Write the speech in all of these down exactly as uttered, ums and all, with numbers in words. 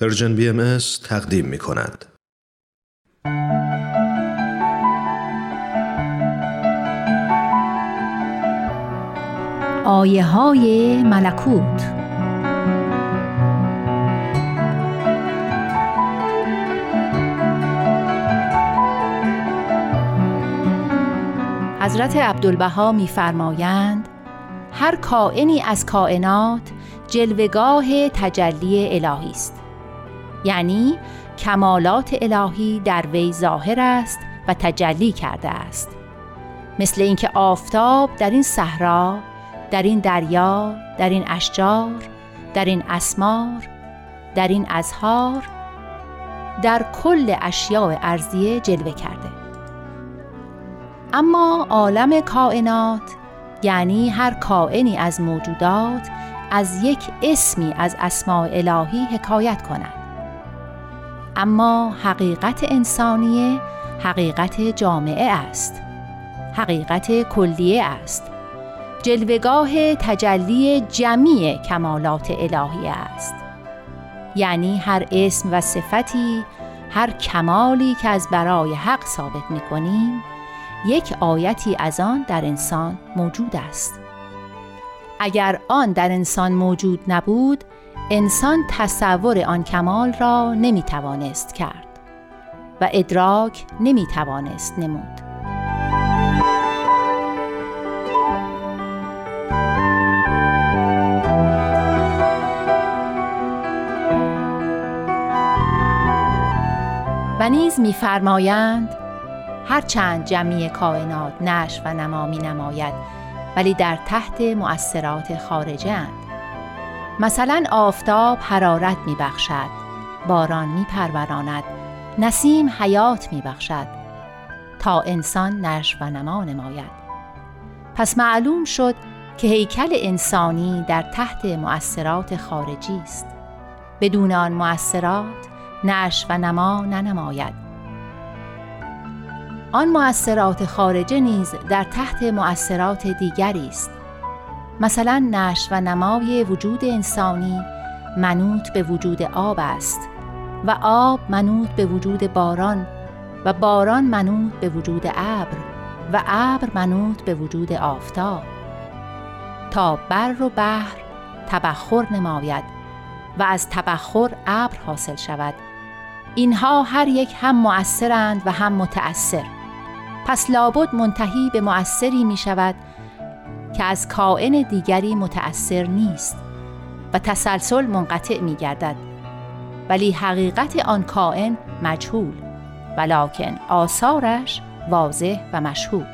پرژن بی ام اس تقدیم می کند. آیه های ملکوت. حضرت عبدالبها می‌فرمایند هر کائنی از کائنات جلوگاه تجلی الهی است، یعنی کمالات الهی در وی ظاهر است و تجلی کرده است، مثل اینکه آفتاب در این صحرا، در این دریا، در این اشجار، در این اسمار، در این ازهار، در کل اشیاء ارضیه جلوه کرده. اما عالم کائنات، یعنی هر کائنی از موجودات، از یک اسمی از اسماء الهی حکایت کند. اما حقیقت انسانیه حقیقت جامعه است، حقیقت کلیه است، جلوگاه تجلی جمیع کمالات الهی است. یعنی هر اسم و صفتی، هر کمالی که از برای حق ثابت می‌کنیم، یک آیتی از آن در انسان موجود است. اگر آن در انسان موجود نبود، انسان تصور آن کمال را نمیتوانست کرد و ادراک نمیتوانست نمود. و نیز میفرمایند هرچند جمیع کائنات نشو و نما می نماید، ولی در تحت مؤثرات خارجه اند. مثلا آفتاب حرارت می بخشد، باران می پروراند، نسیم حیات می بخشد تا انسان نشو و نما نماید. پس معلوم شد که هیکل انسانی در تحت مؤثرات خارجی است، بدون آن مؤثرات نشو و نما ننماید. آن مؤثرات خارجه نیز در تحت مؤثرات دیگری است. مثلا نشو و نمای وجود انسانی منوط به وجود آب است و آب منوط به وجود باران و باران منوط به وجود ابر و ابر منوط به وجود آفتاب، تا بر و بحر تبخر نماید و از تبخر ابر حاصل شود. اینها هر یک هم مؤثرند و هم متأثر، پس لابد منتهی به مؤثری می شود که از کائن دیگری متأثر نیست و تسلسل منقطع می گردد، ولی حقیقت آن کائن مجهول، ولکن آثارش واضح و مشهود.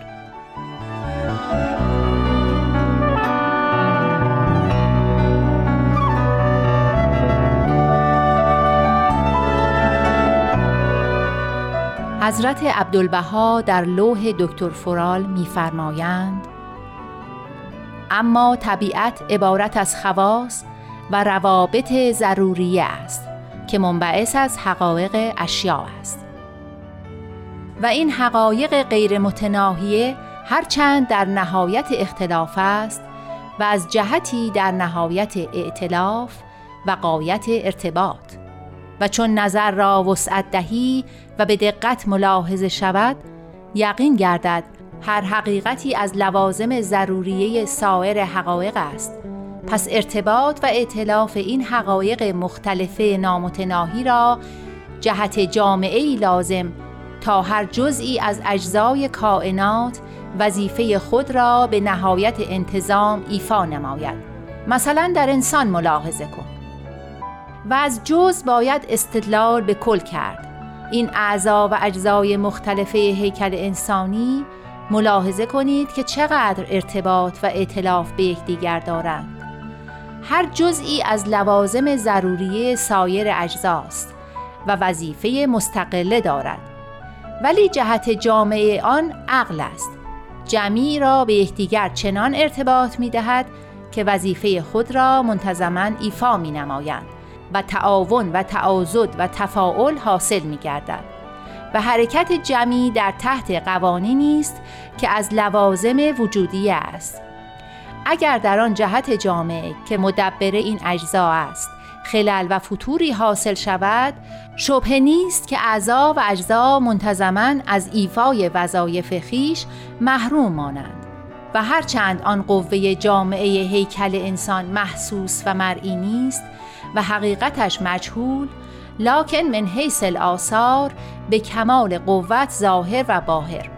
حضرت عبدالبها در لوح دکتر فرال می‌فرمایند اما طبیعت عبارت از خواص و روابط ضروریه است که منبعث از حقایق اشیا است، و این حقایق غیر متناهیه هرچند در نهایت اختلاف است و از جهتی در نهایت ائتلاف و غایت ارتباط، و چون نظر را وسعت دهی و به دقت ملاحظه شود، یقین گردد هر حقیقتی از لوازم ضروریه سایر حقایق است. پس ارتباط و ائتلاف این حقایق مختلفه نامتناهی را جهت جامعه‌ای لازم تا هر جزئی از اجزای کائنات وظیفه خود را به نهایت انتظام ایفا نماید. مثلا در انسان ملاحظه کن و از جزء باید استدلال به کل کرد. این اعضا و اجزای مختلفه هیکل انسانی ملاحظه کنید که چقدر ارتباط و ائتلاف به یکدیگر دارند. هر جزئی از لوازم ضروریه سایر اجزاست و وظیفه مستقله دارد، ولی جهت جامعه آن عقل است. جمیع را به یکدیگر چنان ارتباط می‌دهد که وظیفه خود را منتظماً ایفا می‌نمایند و تعاون و تعاضد و تفاعل حاصل می گردد، و حرکت جمعی در تحت قوانینی است که از لوازم وجودیه است. اگر در آن جهت جامعه که مدبر این اجزا است خلل و فتوری حاصل شود، شبهه نیست که اعضا و اجزا منتظماً از ایفای وظایف خویش محروم مانند و هرچند آن قوه جامعه هیکل انسان محسوس و مرئی نیست و حقیقتش مجهول، لکن من حیث الاثار به کمال قوت ظاهر و باهر.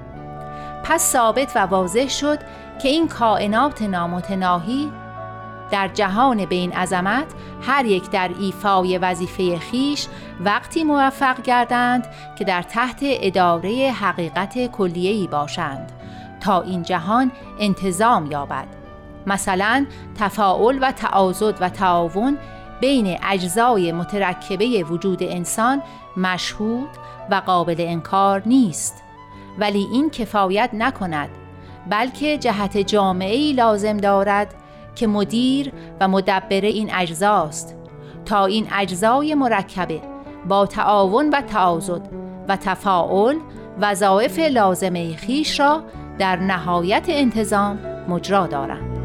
پس ثابت و واضح شد که این کائنات نامتناهی در جهان به این عظمت هر یک در ایفای وظیفه خیش وقتی موفق گردند که در تحت اداره حقیقت کلیه‌ای باشند تا این جهان انتظام یابد. مثلا تفاعل و تعاضد و تعاون بین اجزای مترکبه وجود انسان مشهود و قابل انکار نیست، ولی این کفایت نکند، بلکه جهت جامعه‌ای لازم دارد که مدیر و مدبر این اجزاست تا این اجزای مرکبه با تعاون و تعاضد و تفاعل وظایف لازمه خویش را در نهایت انتظام مجرا دارند.